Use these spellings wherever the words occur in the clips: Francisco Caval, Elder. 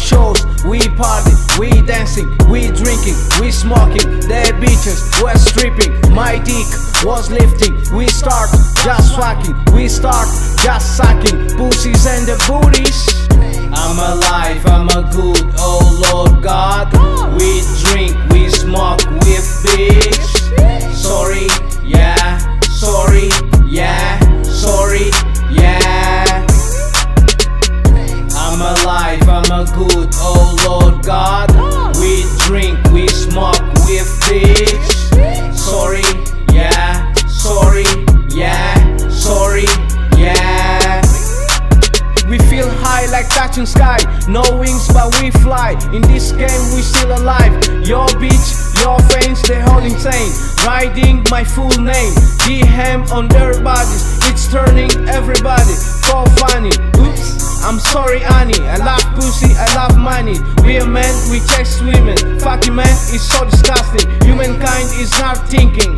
shows, we party, we dancing, we drinking, we smoking, their beaches were stripping, my dick was lifting, we start just fucking, we start just sucking, pussies and the booties. I'm alive, I'm a good, oh Lord God, we drink, we smoke, we bitch. Sorry, yeah, sorry, yeah, sorry, yeah. I'm alive, I'm a good, oh Lord God, we drink, we smoke, we bitch. Sorry, yeah, sorry, yeah, sorry, yeah. We feel high like touching sky, no wings but we fly, in this game we still alive. Yo bitch, your fans, they're all insane, writing my full name, DM on their bodies, it's turning everybody so funny. Oops, I'm sorry Annie, I love pussy, I love money. We are men, we chase women, fucking man is so disgusting. Humankind is not thinking,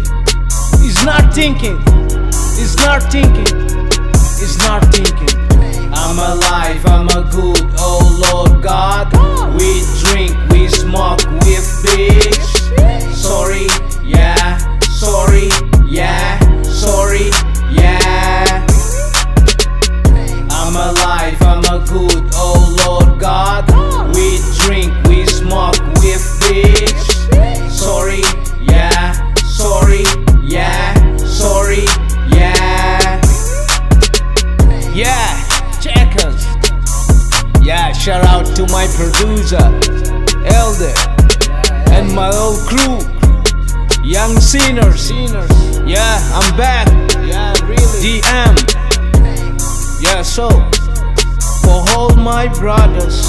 is not thinking, is not thinking, is not thinking. I'm alive, I'm a good, oh Lord God, we drink, we smoke, we bitch. Sorry, yeah, sorry, yeah, sorry, yeah. I'm alive, I'm a good, oh Lord God, we drink, we smoke, we bitch. Sorry, yeah, sorry, yeah, sorry, yeah. Yeah, checkers. Yeah, shout out to my producer, Elder, and my old crew, young sinners. Yeah, I'm back. Yeah, really. DM. Yeah, so for all my brothers.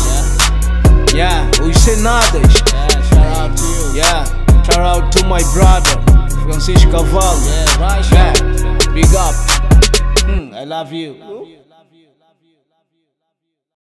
Yeah, we say nothing. Yeah, shout out to you. Yeah, shout out to my brother Francisco Caval. Yeah, right. Yeah, big up. I love you.